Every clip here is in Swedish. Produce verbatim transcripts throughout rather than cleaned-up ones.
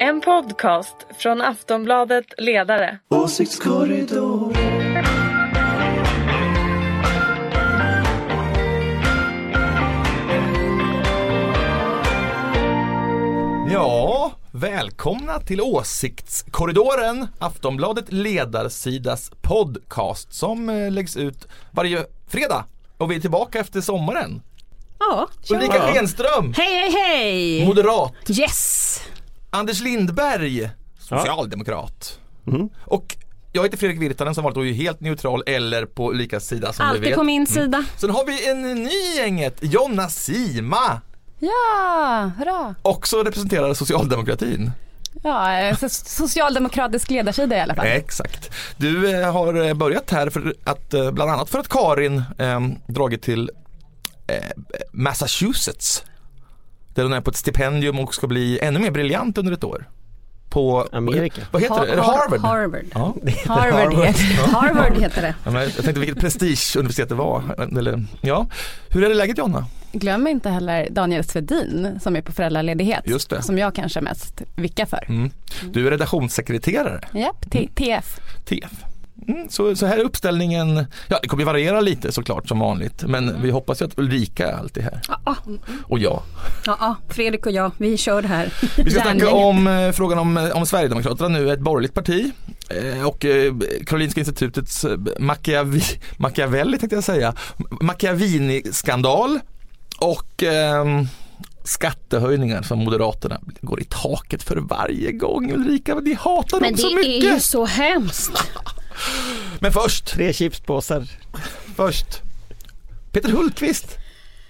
En podcast från Aftonbladet Ledare. Åsiktskorridoren. Ja, välkomna till Åsiktskorridoren, Aftonbladet Ledarsidas podcast som läggs ut varje fredag. Och vi är tillbaka efter sommaren. Ja. Ulrika Fenström. Hej, hej, hej. Moderat. Yes. Anders Lindberg, socialdemokrat. Ja. Mm. Och jag heter Fredrik Virtanen som varit helt neutral eller på Ulrikas sida som alltid vi vet. Alltid på min sida. Mm. Sen har vi en ny gänget, Jonas Sima. Ja, hurra. Också representerar socialdemokratin. Ja, socialdemokratisk ledarsida i alla fall. Exakt. Du har börjat här för att, bland annat för att Karin eh, dragit till eh, Massachusetts. Där hon är på ett stipendium och ska bli ännu mer briljant under ett år. På Amerika. Vad heter Har- det? Harvard. Harvard. Ja. Harvard, heter. Harvard heter det. Ja, jag tänkte vilket prestigeuniversitet det var. Eller, ja. Hur är det läget, Jonna? Glöm inte heller Daniel Svedin som är på föräldraledighet. Just det. Som jag kanske mest vickar för. Mm. Du är redaktionssekreterare. Japp, t- TF. TF. Mm, så, så här är uppställningen. Ja, det kommer ju variera lite såklart som vanligt. Men mm. vi hoppas ju att Ulrika är alltid här. Ah-ah. Och jag. Ja, Fredrik och jag, vi kör det här. Vi ska snacka om eh, frågan om, om Sverigedemokraterna nu är ett borgerligt parti. Eh, och eh, Karolinska institutets Machiavelli, Machiavelli tänkte jag säga. Machiavelli-skandal. Och eh, skattehöjningar som Moderaterna går i taket för varje gång. Ulrika, de hatar dem så mycket. Men det är ju så hemskt. Men först, tre chipspåsar. Först, Peter Hultqvist.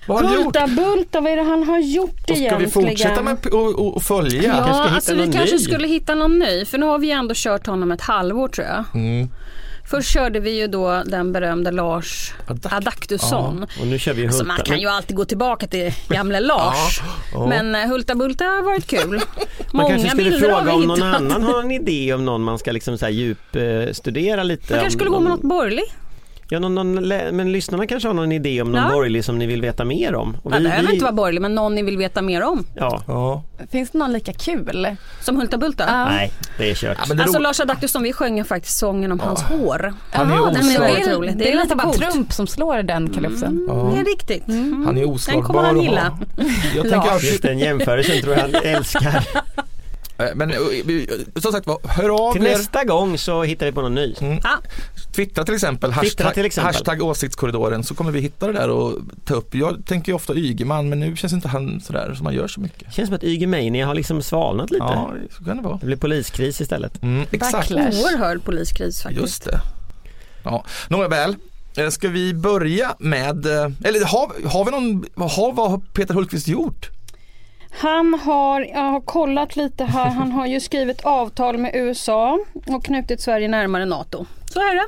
Vad har han bulta, gjort? Bulta, vad är det han har gjort egentligen? Ska vi fortsätta med att följa? Ja, kanske alltså vi kanske ny. skulle hitta någon ny. För nu har vi ändå kört honom ett halvår, tror jag. Mm. Först körde vi ju då den berömda Lars Adaktusson. Ja, och nu kör vi Hulta. Så man kan ju alltid gå tillbaka till gamla Lars. Ja, ja. Men Hulta Bulta har varit kul. Man kanske skulle fråga om någon annan har en idé om någon man ska liksom så här djupstudera lite. Man kanske skulle gå med något borgerligt. Ja, någon, någon, men lyssnarna kanske har någon idé om någon ja. borgerlig som ni vill veta mer om. Och vi, ja, det behöver vi... inte vara borgerlig, men någon ni vill veta mer om. Ja. Ja. Finns det någon lika kul som Hulta Bulta? Uh. Nej, det är kört. Ja, det alltså ro... Lars Adaktusson, vi sjöng faktiskt sången om ja. hans hår. Han är ja, den är rolig. Det, det är lite bara Trump som slår den kalufsen. Mm, ja. Det är riktigt. Mm. Han är oslagbar. Den kommer han gilla. Jag tänker att just den jämförelsen tror jag han älskar. Men som sagt, hör av till er. Nästa gång så hittar vi på någon ny. Mm. Ah. Twittra till exempel, hashtag, till exempel. hashtag åsiktskorridoren, så kommer vi hitta det där och ta upp. Jag tänker ju ofta Ygeman, men nu känns inte han sådär som man gör så mycket. Känns som att Ygemania har liksom svalnat lite. Ja, så kan det vara. Det blir poliskris istället. Mm, exakt. Oerhörd poliskris faktiskt. Just det. Ja, nåväl. Ska vi börja med, eller har, har vi någon, har, vad har Peter Hultqvist gjort? Han har, jag har kollat lite här, han har ju skrivit avtal med U S A och knutit Sverige närmare NATO. Så är det.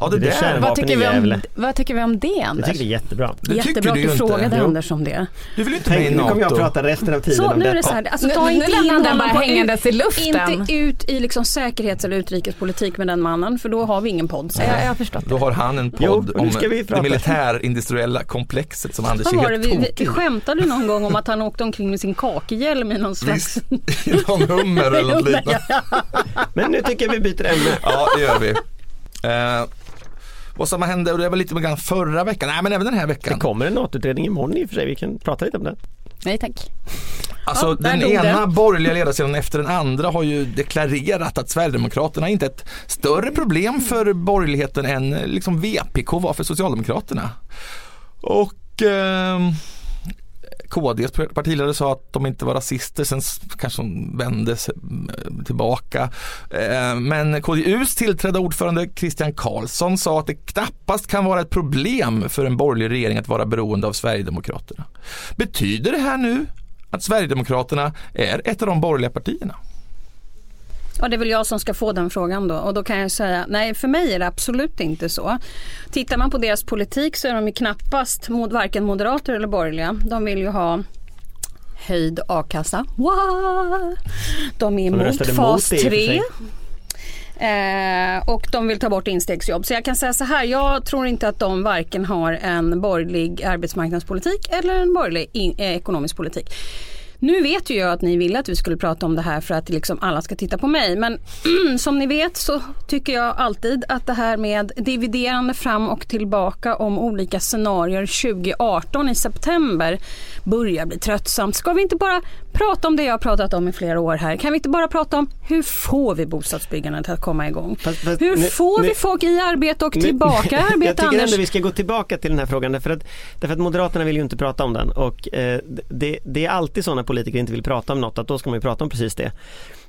Ja, det, det där. Vad, tycker vi om, vad tycker vi om det, Anders? Jag tycker det är jättebra. Det jättebra att du frågade Anders om det. Du vill inte med i NATO. Nu kommer jag att prata resten av tiden så, om det. Nu är det så här, alltså, ta nu, inte in honom bara hängandes i luften. Inte ut i liksom säkerhets- eller utrikespolitik med den mannen, för då har vi ingen podd. Så jag, jag har förstått det. Då har han en podd jo, om det militärindustriella komplexet som Anders är helt tokig. Vi skämtade någon gång om att han åkte omkring med sin kakehjälm i någon slags... I någon hummer eller något liknande. Men nu tycker jag vi byter ämne. Ja, det gör vi. Eh... Och som hände, och det var lite grann förra veckan. Nej, men även den här veckan. Det kommer en NATO-utredning imorgon i och för sig. Vi kan prata lite om det. Nej, tack. Alltså, ja, den ena den. borgerliga ledarsidan efter den andra har ju deklarerat att Sverigedemokraterna inte är ett större problem för borgerligheten än liksom V P K var för Socialdemokraterna. Och eh, K D:s partiledare sa att de inte var rasister. Sen kanske de vände sig tillbaka. Men K D U:s tillträdda ordförande Christian Karlsson sa att det knappast kan vara ett problem för en borgerlig regering att vara beroende av Sverigedemokraterna. Betyder det här nu att Sverigedemokraterna är ett av de borgerliga partierna? Ja, det är väl jag som ska få den frågan då. Och då kan jag säga, nej, för mig är det absolut inte så. Tittar man på deras politik så är de ju knappast mot varken moderater eller borgerliga. De vill ju ha höjd a-kassa. Wow! De är emot fas tre. Eh, och de vill ta bort instegsjobb. Så jag kan säga så här, jag tror inte att de varken har en borgerlig arbetsmarknadspolitik eller en borgerlig in- eh, ekonomisk politik. Nu vet ju jag att ni ville att vi skulle prata om det här för att liksom alla ska titta på mig. Men som ni vet så tycker jag alltid att det här med dividerande fram och tillbaka om olika scenarier tjugo arton i september börjar bli tröttsamt. Ska vi inte bara prata om det jag har pratat om i flera år här? Kan vi inte bara prata om hur får vi bostadsbyggandet att komma igång? Fast, fast, hur får nu, vi folk i arbete och nu, tillbaka i arbete? Jag tycker Anders? ändå vi ska gå tillbaka till den här frågan därför att, därför att Moderaterna vill ju inte prata om den. Och eh, det, det är alltid sådana politiker inte vill prata om något, att då ska man ju prata om precis det.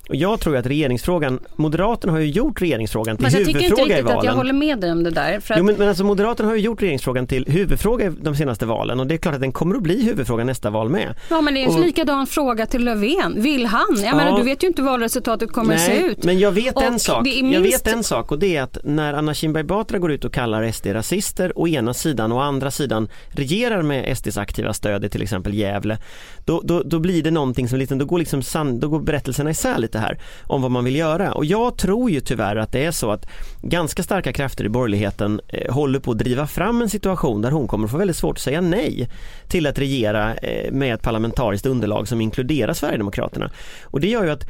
Och jag tror att regeringsfrågan, Moderaterna har ju gjort regeringsfrågan till huvudfråga i valen. Men jag tycker inte riktigt att jag håller med dig om det där. För att... Jo, men, men alltså Moderaterna har ju gjort regeringsfrågan till huvudfråga de senaste valen och det är klart att den kommer att bli huvudfrågan nästa val med. Ja, men det är ju och... likadan fråga till Löfven. Vill han? Jag ja. menar, du vet ju inte vad resultatet kommer Nej, att se ut. Men jag vet och en sak. Minst... Jag vet en sak och det är att när Anna Kinberg Batra går ut och kallar S D rasister å ena sidan och å andra sidan regerar med S Ds aktiva stöd i till exempel Gävle, då, då, då blir det någonting som liten, då går liksom sand, då går berättelserna isär lite här om vad man vill göra. Och jag tror ju tyvärr att det är så att ganska starka krafter i borgerligheten eh, håller på att driva fram en situation där hon kommer att få väldigt svårt att säga nej till att regera eh, med ett parlamentariskt underlag som inkluderar Sverigedemokraterna. Och det gör ju att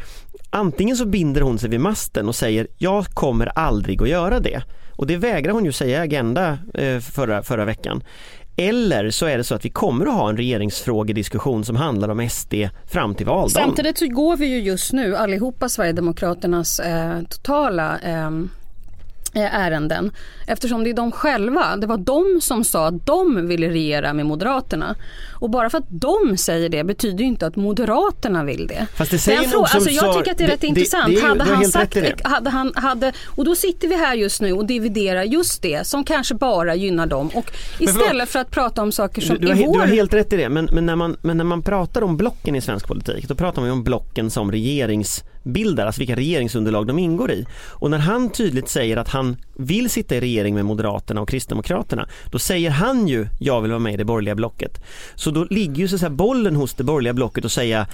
antingen så binder hon sig vid masten och säger jag kommer aldrig att göra det. Och det vägrar hon ju säga i Agenda eh, förra, förra veckan. Eller så är det så att vi kommer att ha en regeringsfrågediskussion som handlar om S D fram till valdagen. Samtidigt så går vi ju just nu allihopa Sverigedemokraternas eh, totala eh, ärenden. Eftersom det är de själva, det var de som sa att de ville regera med Moderaterna. Och bara för att de säger det betyder ju inte att Moderaterna vill det. Fast det säger jag, tror, som alltså, jag tycker att det är rätt det, intressant. Det, det är, hade han sagt, hade han, hade, och då sitter vi här just nu och dividerar just det som kanske bara gynnar dem. Och istället för att prata om saker som du, du, har, vår... du har helt rätt i det, men, men, när man, men när man pratar om blocken i svensk politik, då pratar man ju om blocken som regerings bildar, alltså vilka regeringsunderlag de ingår i. Och när han tydligt säger att han vill sitta i regering med Moderaterna och Kristdemokraterna, då säger han ju jag vill vara med i det borgerliga blocket. Så då ligger ju så här bollen hos det borgerliga blocket och säga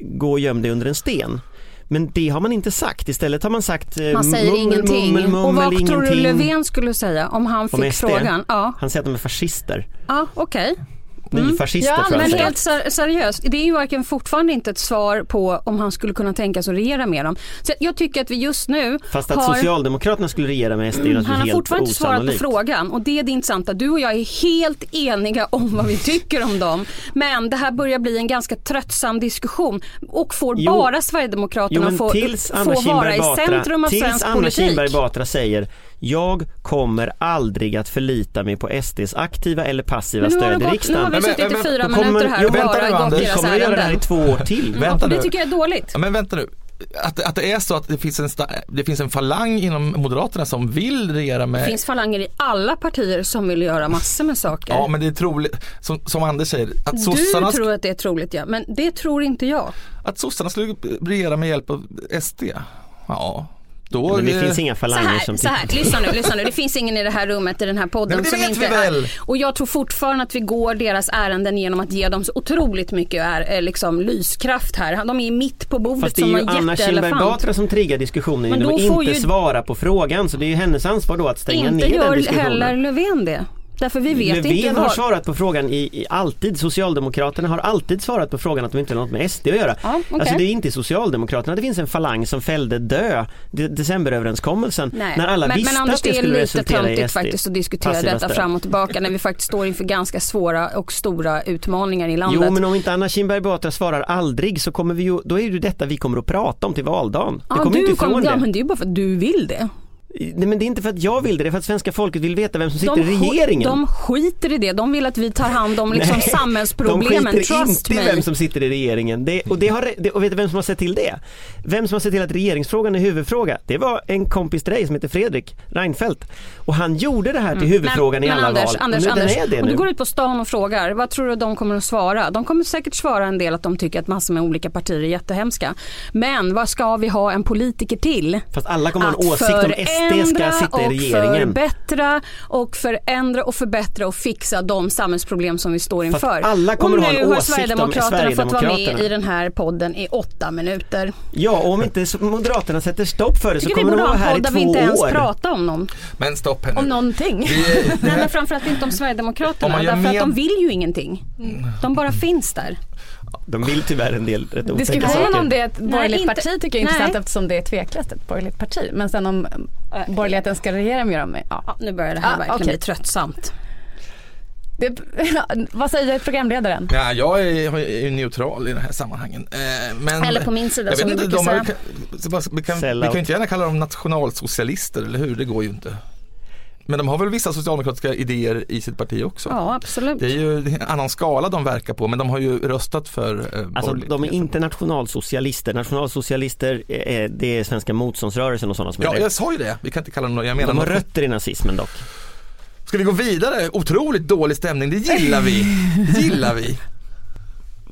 gå och göm dig under en sten. Men det har man inte sagt. Istället har man sagt man säger mummel, ingenting. Mummel, mummel, och vad tror du Löfven skulle säga om han fick om frågan? Ja. Han säger att de är fascister. Ja, okej. Okay. Mm. Ja, men helt ser- seriöst. Det är ju varken fortfarande inte ett svar på om han skulle kunna tänkas att regera med dem. Så jag tycker att vi just nu Fast att har... Socialdemokraterna skulle regera med S D är mm, han har fortfarande inte svarat på frågan och det är det intressanta. Du och jag är helt eniga om vad vi tycker om dem. Men det här börjar bli en ganska tröttsam diskussion och får jo. bara Sverigedemokraterna jo, få, få vara i centrum av svensk politik. Tills Anna Kinberg Batra säger jag kommer aldrig att förlita mig på S Ds aktiva eller passiva stöd i riksdagen. Nu har vi suttit i fyra men, minuter här och bara gått deras kommer göra det här i två år till. Mm. Och det tycker jag är dåligt. Men vänta nu. Att, att det är så att det finns, en sta- det finns en falang inom Moderaterna som vill regera med... Det finns falanger i alla partier som vill göra massor med saker. Ja, men det är troligt, som, som Anders säger... Att sossarna... Du tror att det är troligt, ja. Men det tror inte jag. Att sossarna skulle regera med hjälp av S D? Ja... Då det, det finns inga falanger som så här, lyssna nu, lyssna nu. Det finns ingen i det här rummet i den här podden Nej, som inte är, och jag tror fortfarande att vi går deras ärenden genom att ge dem så otroligt mycket är, liksom, lyskraft här. De är mitt på bordet. Fast som en jätteelefant. Anna Kinberg Batra som triggar diskussionen men genom att inte ju... svara på frågan, så det är ju hennes ansvar då att stänga inte ner den diskussionen. Inte gör heller Löfven det. Därför vi vet Löfven inte har var... svarat på frågan i, i alltid. Socialdemokraterna har alltid svarat på frågan att de inte har något med S D att göra. Ja, okay. Alltså det är inte Socialdemokraterna. Det finns en falang som fällde dö de- decemberöverenskommelsen Nej. när alla men, visste men, Anders, att det, det skulle resultera i S D. Men Anders, det är lite faktiskt att diskutera Passiva detta stöd. fram och tillbaka när vi faktiskt står inför ganska svåra och stora utmaningar i landet. Jo, men om inte Anna Kinberg Batra svarar aldrig så kommer vi ju, då är det detta vi kommer att prata om till valdagen. Ja, det kommer du inte ifrån kom, det. Ja, men det är ju bara för att du vill det. Nej, men det är inte för att jag vill det, det är för att svenska folket vill veta vem som sitter de i regeringen. De skiter i det, de vill att vi tar hand om liksom Nej, samhällsproblemen. De skiter Trust inte i vem som sitter i regeringen. Det, och, det har, det, och vet du vem som har sett till det? Vem som har sett till att regeringsfrågan är huvudfråga? Det var en kompis till dig som heter Fredrik Reinfeldt. Och han gjorde det här till huvudfrågan mm. men, i alla Anders, val. Anders, men Anders, är det nu. Om du går ut på stan och frågar, vad tror du de kommer att svara? De kommer säkert svara en del att de tycker att massor med olika partier är jättehemska. Men vad ska vi ha en politiker till? Fast alla kommer att ha en åsikt om S D. Det ska sitta i regeringen. Och förbättra och förändra och förbättra och fixa de samhällsproblem som vi står inför. Alla kommer och nu ha en har Sverigedemokraterna, Sverigedemokraterna fått vara med i den här podden i åtta minuter. Ja, och om inte Moderaterna sätter stopp för det så kommer de vara här i två år. Vi inte ens prata om någon. Men stopp henne. Om någonting. Nej, men framförallt inte om Sverigedemokraterna. Därför med... att de vill ju ingenting. De bara finns där. De vill tyvärr en del rätt otäcka saker. Diskussionen om det är ett borgerligt nej, parti tycker jag är nej. intressant eftersom det är tveklöst ett borgerligt parti. Men sen om okay. borgerligheten ska regera med dem. Ja. Ja, nu börjar det här ah, verkligen okay. bli tröttsamt. Det, vad säger programledaren? Ja, jag är, är neutral i det här sammanhangen. Men, eller på min sida som inte, de är, vi kan ju inte gärna kalla dem nationalsocialister, eller hur? Det går ju inte. Men de har väl vissa socialdemokratiska idéer i sitt parti också. Ja, absolut. Det är ju en annan skala de verkar på, men de har ju röstat för eh, alltså de är inte nationalsocialister. Nationalsocialister är, det är svenska motståndsrörelsen och sådana som ja, är. Ja, jag sa ju det. Vi kan inte kalla dem, jag menar de har något. Rötter i nazismen dock. Ska vi gå vidare? Otroligt dålig stämning, det gillar vi. Det gillar vi.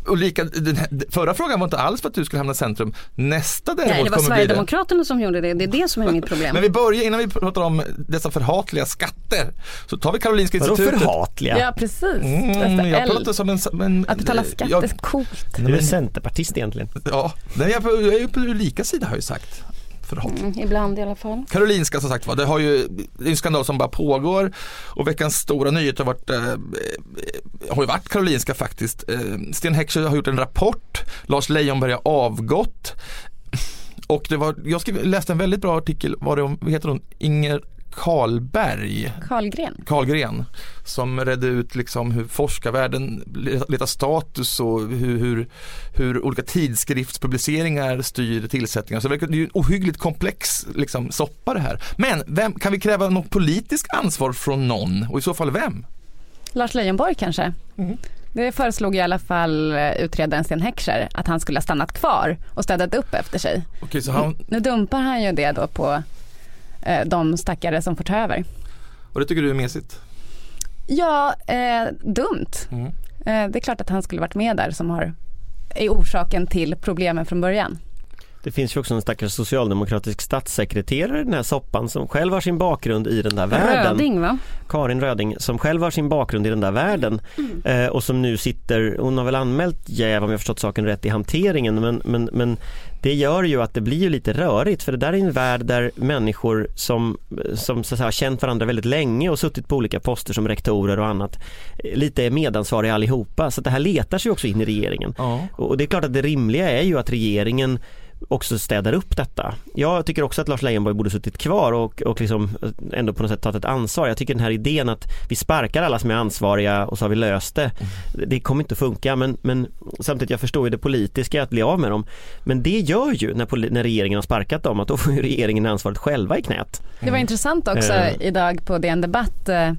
Och lika, den här, förra frågan var inte alls för att du skulle hamna i centrum. Nästa däremot kommer bli det. Nej, det var Sverigedemokraterna som gjorde det. Det är det som är mitt problem. Men vi börjar, innan vi pratar om dessa förhatliga skatter, så tar vi Karolinska institutet. Vadå förhatliga? Ja, precis. Mm, jag pratar som en, en... Att betala skatt jag, är coolt. Du är centerpartist egentligen. Ja, jag är ju på lika sida har jag ju sagt. Mm, ibland i alla fall. Karolinska som sagt var, det har ju det är en skandal som bara pågår och veckans stora nyhet har varit eh, har ju varit Karolinska faktiskt. Eh, Sten Häckscher har gjort en rapport. Lars Leijonborg har avgått. Och det var jag skrev, läste en väldigt bra artikel var det om vad heter hon Inger Karlberg. Karlgren. Karlgren som redde ut liksom hur forskarvärlden letar status och hur, hur, hur olika tidskriftspubliceringar styr tillsättningar. Så det är ju en ohyggligt komplex liksom, soppa det här. Men vem, kan vi kräva något politiskt ansvar från någon? Och i så fall vem? Lars Leijonborg kanske. Mm. Det föreslog i alla fall utredaren Sten Häckscher att han skulle ha stannat kvar och städat upp efter sig. Okej, så han... Nu dumpar han ju det då på... de stackare som får ta över. Och det tycker du är mesigt? Ja, eh, dumt. Mm. Eh, det är klart att han skulle varit med där som har, är orsaken till problemen från början. Det finns ju också en stackars socialdemokratisk statssekreterare i den här soppan som själv har sin bakgrund i den där världen. Röding, va? Karin Röding, som själv har sin bakgrund i den där världen mm. eh, och som nu sitter, hon har väl anmält jäv om jag förstått saken rätt i hanteringen men, men, men det gör ju att det blir ju lite rörigt för det där är en värld där människor som, som så att säga, har känt varandra väldigt länge och suttit på olika poster som rektorer och annat lite är medansvariga allihopa så att det här letar sig också in i regeringen ja. Och det är klart att det rimliga är ju att regeringen också städar upp detta. Jag tycker också att Lars Leijonborg borde suttit kvar och, och liksom ändå på något sätt tagit ett ansvar. Jag tycker den här idén att vi sparkar alla som är ansvariga och så har vi löst det. Det kommer inte att funka men, men samtidigt jag förstår ju det politiska att bli av med dem. Men det gör ju när, när regeringen har sparkat dem att då får ju regeringen ansvaret själva i knät. Det var intressant också mm. idag på D N Debatt hon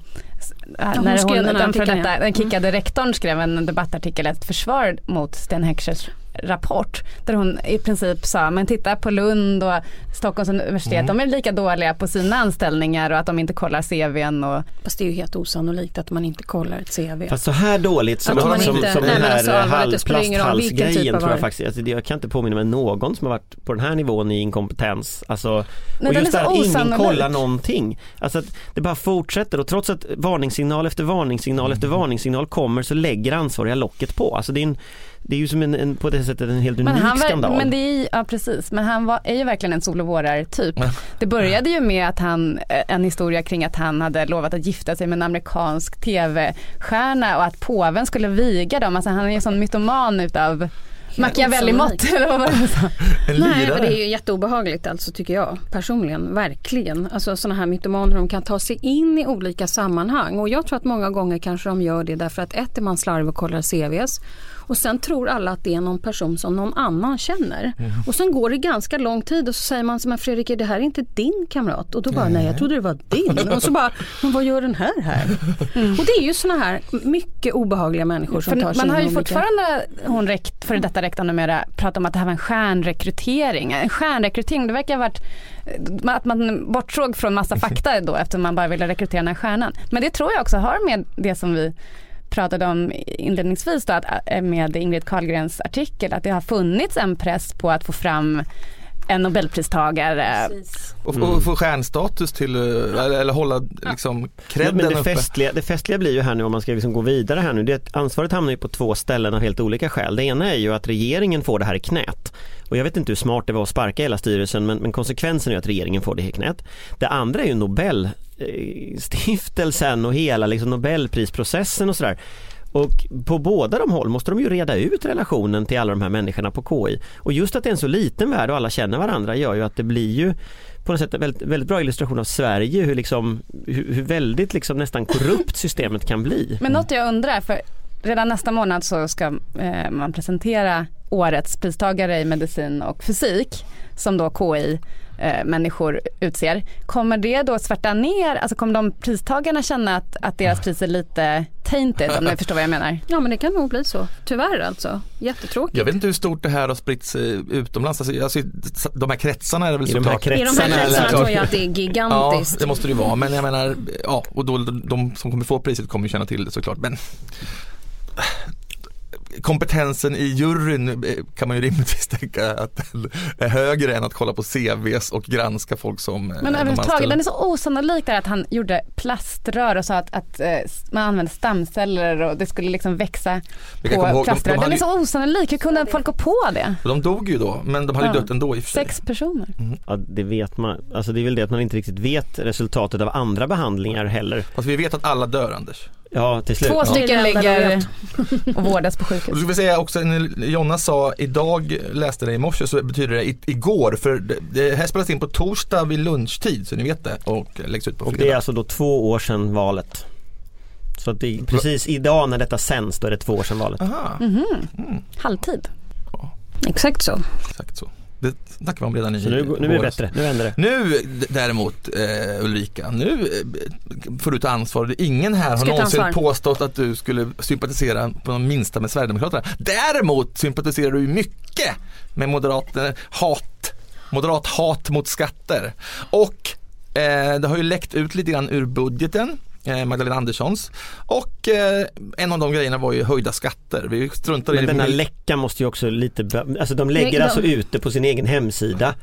när hon, den, den, detta, den kickade mm. rektorn skrev en debattartikel ett försvar mot Sten Häckschers rapport där hon i princip sa men titta på Lund och Stockholms universitet mm. de är lika dåliga på sina anställningar och att de inte kollar C V:n och... Fast det är ju helt osannolikt att man inte kollar ett C V. Fast så här dåligt som, som, inte, som, som nej, den här alltså, hall, plasthalsgrejen typ tror jag faktiskt alltså, jag kan inte påminna mig någon som har varit på den här nivån i inkompetens alltså, nej, och just det här ingen kollar någonting alltså att det bara fortsätter och trots att varningssignal efter varningssignal mm. efter varningssignal kommer så lägger ansvariga locket på alltså det är en det är ju som en, en, på det sättet en helt unik men han var, skandal. Men det är, ja, precis. Men han var, är ju verkligen en solovårar-typ. Det började ju med att han, en historia kring att han hade lovat att gifta sig med en amerikansk tv-stjärna och att påven skulle viga dem. Alltså, han är ju en sån mytoman utav Machiavelli-mått. Nej, men det är ju jätteobehagligt alltså, tycker jag personligen, verkligen. Alltså sådana här mytomaner, de kan ta sig in i olika sammanhang och jag tror att många gånger kanske de gör det därför att ett är man slarv och kollar C V:s och sen tror alla att det är någon person som någon annan känner. Mm. Och sen går det ganska lång tid och så säger man som Fredrik, är det här inte din kamrat? Och då bara, nej, nej jag trodde det var din. Och så bara, men vad gör den här här? Mm. Och det är ju såna här mycket obehagliga människor som för tar sig in. Man har ju olika... fortfarande, hon räckt, för detta räktar numera, pratat om att det här var en stjärnrekrytering. En stjärnrekrytering, det verkar ha varit att man bortsåg från massa fakta då eftersom man bara ville rekrytera den här stjärnan. Men det tror jag också har med det som vi pratade om inledningsvis då, att med Ingrid Karlgrens artikel att det har funnits en press på att få fram en Nobelpristagare mm. och få stjärnstatus till eller, eller hålla liksom kredden ja, men det, festliga, det festliga blir ju här nu om man ska liksom gå vidare här nu, det att ansvaret hamnar ju på två ställen av helt olika skäl. Det ena är ju att regeringen får det här i knät och jag vet inte hur smart det var att sparka hela styrelsen men, men konsekvensen är att regeringen får det här i knät. Det andra är ju Nobelstiftelsen och hela liksom Nobelprisprocessen och sådär. Och på båda de håll måste de ju reda ut relationen till alla de här människorna på K I. Och just att det är en så liten värld och alla känner varandra gör ju att det blir ju på något sätt en väldigt, väldigt bra illustration av Sverige, hur, liksom, hur, hur väldigt liksom nästan korrupt systemet kan bli. Men något jag undrar, för redan nästa månad så ska eh, man presentera årets pristagare i medicin och fysik som då K I eh, människor utser. Kommer det då svärta ner, alltså kommer de pristagarna känna att, att deras pris är lite tainted, om ni förstår vad jag menar? Ja, men det kan nog bli så. Tyvärr alltså. Jättetråkigt. Jag vet inte hur stort det här har spritts utomlands. Alltså, alltså, de här kretsarna är väl så klart. I de här kretsarna, kretsarna tror jag att det är gigantiskt. Ja, det måste det ju vara. Men jag menar, ja, och då, de som kommer få priset kommer ju känna till det såklart. Men kompetensen i juryn kan man ju rimligtvis tänka att den är högre än att kolla på C Vs och granska folk som... Men överhuvudtaget, den är så osannolik där att han gjorde plaströr och sa att, att man använde stamceller och det skulle liksom växa på plaströr. Den är så osannolik, hur kunde folk gå på det? De dog ju då, men de hade ja. dött ändå i och för sig. Sex personer. Mm. Ja, det vet man. Alltså det är väl det att man inte riktigt vet resultatet av andra behandlingar heller. Fast vi vet att alla dör, Anders. Ja, till slut. Två stycken ja. ligger och vårdas på sjukhus. Och så vill säga också, när Jonas sa idag, läste det i morse, så betyder det it- igår. För det, det här spelas in på torsdag vid lunchtid, så ni vet det. Och läggs ut på fredag. Och det är alltså då två år sedan valet. Så att det är precis idag när detta sänds, då är det två år sedan valet. Aha. Mm-hmm. Mm. Halvtid. Ja. Exakt så. Exakt så. Det snackar vi om redan i så nu, nu är det bättre, nu händer det. Nu däremot eh, Ulrika, nu eh, får du ta ansvar. Ingen här har någonsin påstått att du skulle sympatisera på någon minsta med Sverigedemokraterna. Däremot sympatiserar du mycket med moderaterna, hat, moderat hat mot skatter. Och eh, det har ju läckt ut lite grann ur budgeten. Magdalena Anderssons. Och eh, en av de grejerna var ju höjda skatter. Vi struntar Men i den här läckan måste ju också lite... Be- alltså de lägger Nej, alltså de... ute på sin egen hemsida.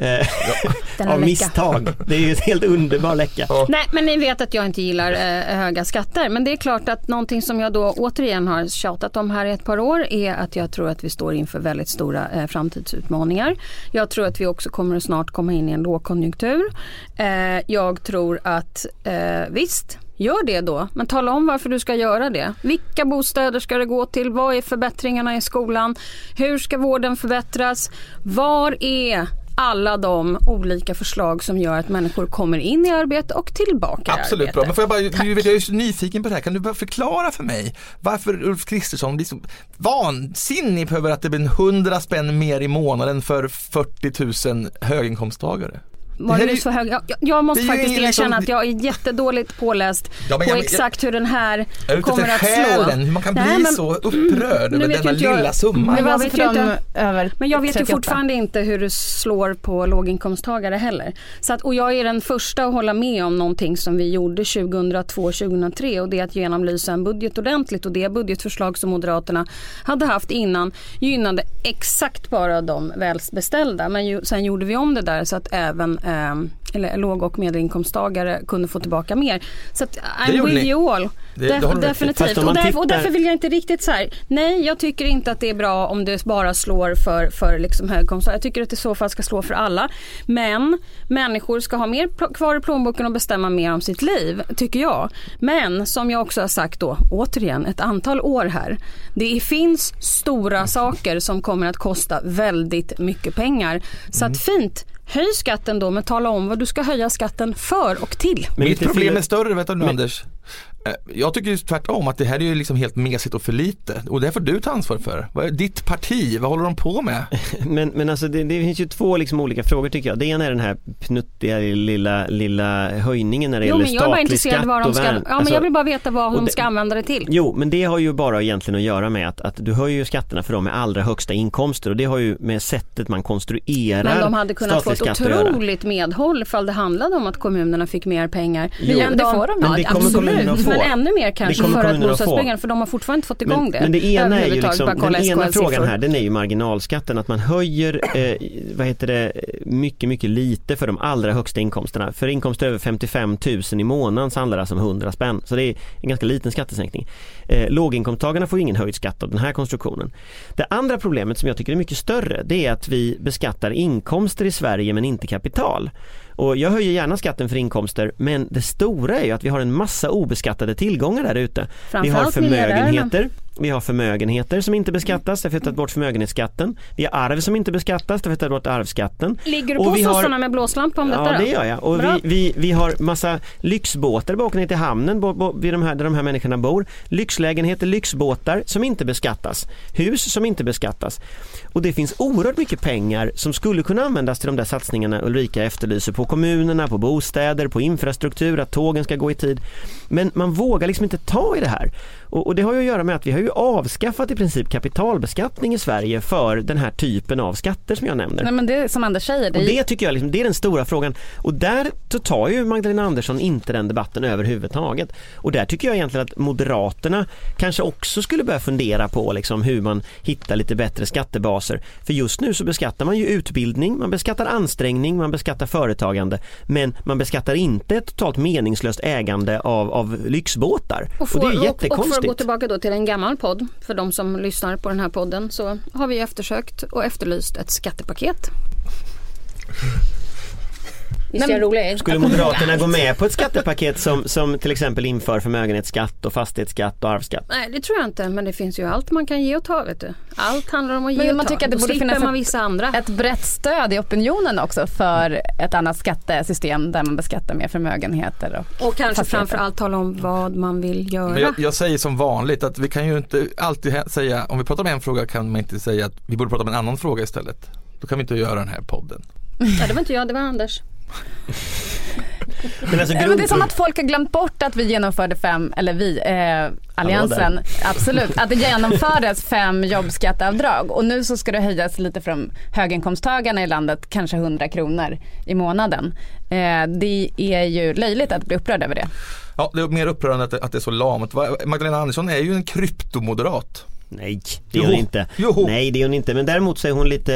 Ja. Av misstag. Det är ju ett helt underbar läcka. Ja. Nej, men ni vet att jag inte gillar eh, höga skatter. Men det är klart att någonting som jag då återigen har tjatat om här i ett par år är att jag tror att vi står inför väldigt stora eh, framtidsutmaningar. Jag tror att vi också kommer att snart komma in i en lågkonjunktur. Eh, jag tror att eh, visst, gör det då. Men tala om varför du ska göra det. Vilka bostäder ska det gå till? Vad är förbättringarna i skolan? Hur ska vården förbättras? Var är alla de olika förslag som gör att människor kommer in i arbete och tillbaka i Absolut arbete. Bra, men får jag bara, jag är ju nyfiken på det här. Kan du bara förklara för mig varför Ulf Kristersson blir så vansinnig över att det blir hundra spänn mer i månaden för fyrtio tusen höginkomsttagare? Var det det är, så hög? Jag, jag måste faktiskt erkänna liksom, att jag är jättedåligt påläst ja, men, på exakt hur den här kommer att slå. Hur man kan Nej, bli men, så upprörd över denna lilla jag, summa. Men jag, vet, inte, över men jag vet ju fortfarande inte hur det slår på låginkomsttagare heller. Så att, och jag är den första att hålla med om någonting som vi gjorde tjugohundratvå tjugohundratre och det är att genomlysa en budget ordentligt, och det budgetförslag som Moderaterna hade haft innan gynnade exakt bara de välbeställda. Men ju, sen gjorde vi om det där så att även eller låg- och medelinkomsttagare kunde få tillbaka mer. Så att I'm with you all. Det, Def, det definitivt. Och därför, och därför vill jag inte riktigt så här. Nej, jag tycker inte att det är bra om det bara slår för, för liksom höginkomsttagare. Jag tycker att det i så fall ska slå för alla. Men människor ska ha mer kvar i plånboken och bestämma mer om sitt liv, tycker jag. Men som jag också har sagt då, återigen, ett antal år här. Det finns stora saker som kommer att kosta väldigt mycket pengar. Så att fint, höj skatten då, men tala om vad du ska höja skatten för och till. Men mitt problem är större, vet du nu, men... Anders. Jag tycker ju tvärtom att det här är ju liksom helt mesigt och för lite. Och det får du ta ansvar för. Vad är ditt parti? Vad håller de på med? Men, men alltså det, det finns ju två liksom olika frågor tycker jag. Det ena är den här pnuttiga lilla, lilla höjningen när det jo, gäller statlig skatt vad de ska, och värn. Ja, men alltså, jag vill bara veta vad de det, ska använda det till. Jo, men det har ju bara egentligen att göra med att, att du höjer ju skatterna för de med allra högsta inkomster. Och det har ju med sättet man konstruerar. Men de hade kunnat få ett otroligt medhåll ifall det handlade om att kommunerna fick mer pengar. Jo, men det får de. Men det kommer kommunerna att få. Men ännu mer kanske för att bostadsbyggandet, för de har fortfarande inte fått igång men, det. Men det ena är ju liksom, den ena frågan här, den är ju marginalskatten, att man höjer eh, vad heter det, mycket mycket lite för de allra högsta inkomsterna. För inkomster över femtiofem tusen i månaden så handlar det alltså om hundra spänn. Så det är en ganska liten skattesänkning. Eh, låginkomsttagarna får ingen höjd skatt av den här konstruktionen. Det andra problemet som jag tycker är mycket större, det är att vi beskattar inkomster i Sverige men inte kapital. Och jag höjer gärna skatten för inkomster, men det stora är ju att vi har en massa obeskattade tillgångar där ute. Vi har förmögenheter. Vi har förmögenheter som inte beskattas, därför att vi har tagit bort förmögenhetsskatten. Vi har arv som inte beskattas, därför att vi har tagit bort arvsskatten. Ligger du på sådana har... med blåslampa om detta ja, då? Ja, det gör jag. Och vi, vi, vi har massa lyxbåtar bara åker ner till hamnen bo, bo, vid de här, där de här människorna bor. Lyxlägenheter, lyxbåtar som inte beskattas. Hus som inte beskattas. Och det finns oerhört mycket pengar som skulle kunna användas till de där satsningarna Ulrika efterlyser på kommunerna, på bostäder, på infrastruktur, att tågen ska gå i tid. Men man vågar liksom inte ta i det här. Och, och det har ju att göra med att vi har ju avskaffat i princip kapitalbeskattning i Sverige för den här typen av skatter som jag nämner. Nej, men det som Anders säger. Det, och det tycker jag liksom, det är den stora frågan. Och där tar ju Magdalena Andersson inte den debatten överhuvudtaget. Och där tycker jag egentligen att Moderaterna kanske också skulle börja fundera på liksom hur man hittar lite bättre skattebaser. För just nu så beskattar man ju utbildning, man beskattar ansträngning, man beskattar företagande, men man beskattar inte ett totalt meningslöst ägande av, av lyxbåtar. Och, för, och det är jättekonstigt. Och för att gå tillbaka då till en gammal podd, för de som lyssnar på den här podden, så har vi eftersökt och efterlyst ett skattepaket. Men, skulle Moderaterna gå med på ett skattepaket som, som till exempel inför förmögenhetsskatt och fastighetsskatt och arvsskatt? Nej, det tror jag inte, men det finns ju allt man kan ge och ta, vet du. Allt handlar om att ge men och man ta. Tycker att det borde finnas man vissa andra. Ett brett stöd i opinionen också för ett annat skattesystem där man beskattar mer förmögenheter. Och, och kanske framförallt tala om vad man vill göra. Jag, jag säger som vanligt att vi kan ju inte alltid säga, om vi pratar om en fråga kan man inte säga att vi borde prata om en annan fråga istället. Då kan vi inte göra den här podden. Ja, det var inte jag, det var Anders. Men alltså grund... Men det är som att folk har glömt bort att vi genomförde fem, eller vi, eh, alliansen, absolut, att det genomfördes fem jobbskatteavdrag och nu så ska det höjas lite från höginkomsttagarna i landet, kanske hundra kronor i månaden. Eh, det är ju löjligt att bli upprörd över det. Ja, det är mer upprörande att det, att det är så lamt. Magdalena Andersson är ju en kryptomoderat. Nej, det är hon inte. Jo. Nej, det är hon inte. Men däremot så är hon lite...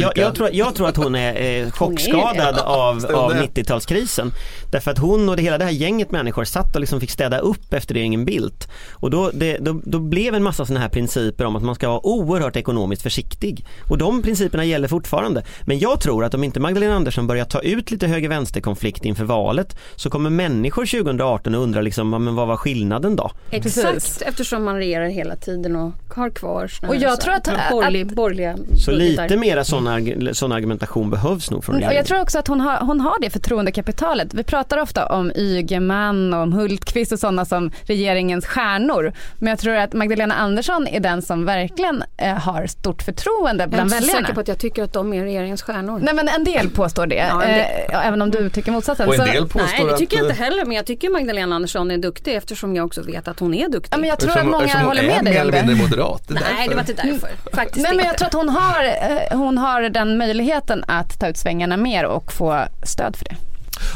Jag, jag, tror, jag tror att hon är eh, chockskadad av, av nittiotalskrisen. Därför att hon och det hela det här gänget människor satt och liksom fick städa upp efter regeringen Bildt. Och då, det, då, då blev en massa sådana här principer om att man ska vara oerhört ekonomiskt försiktig. Och de principerna gäller fortfarande. Men jag tror att om inte Magdalena Andersson börjar ta ut lite höger-vänsterkonflikt inför valet så kommer människor tjugo arton och undra liksom, men vad var skillnaden då? Exakt, precis. Eftersom man regerar hela tiden och har kvar och jag tror att, att, borgerliga, att borgerliga så lite mera sån sån argumentation behövs nog från regeringen. Jag tror också att hon har, hon har det förtroendekapitalet. Vi pratar ofta om Ygeman och om Hultqvist och sådana som regeringens stjärnor, men jag tror att Magdalena Andersson är den som verkligen eh, har stort förtroende bland väljarna. Jag är inte säker på att jag tycker att de är regeringens stjärnor. Nej, men en del påstår det, ja, del. Eh, även om du tycker motsatsen. Och en del påstår nej, det tycker jag inte heller, men jag tycker Magdalena Andersson är duktig eftersom jag också vet att hon är duktig. Ja, men jag tror eftersom, att många håller med dig om det. Det nej, det var inte därför. Faktiskt nej, men jag tror att hon har, hon har den möjligheten att ta ut svängarna mer och få stöd för det.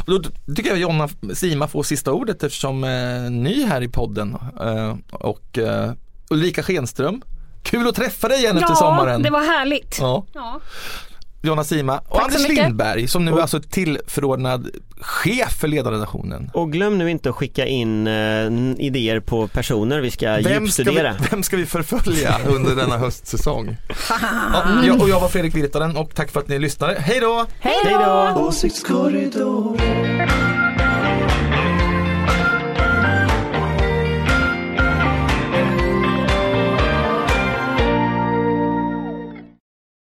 Då tycker jag att Jonas Sima får sista ordet eftersom eh, ny här i podden eh, och eh, Ulrika Fenström. Kul att träffa dig igen ja, efter sommaren. Ja, det var härligt. Ja. Ja. Jonas Sima och tack Anders Lindberg som nu är alltså tillförordnad chef för ledarredaktionen. Och glöm nu inte att skicka in uh, idéer på personer vi ska vem djupstudera. Ska vi, vem ska vi förfölja under denna höstsäsong? ja, jag, och jag var Fredrik Virtanen och tack för att ni lyssnade. Hej då! Hej då! Åsiktskorridoren.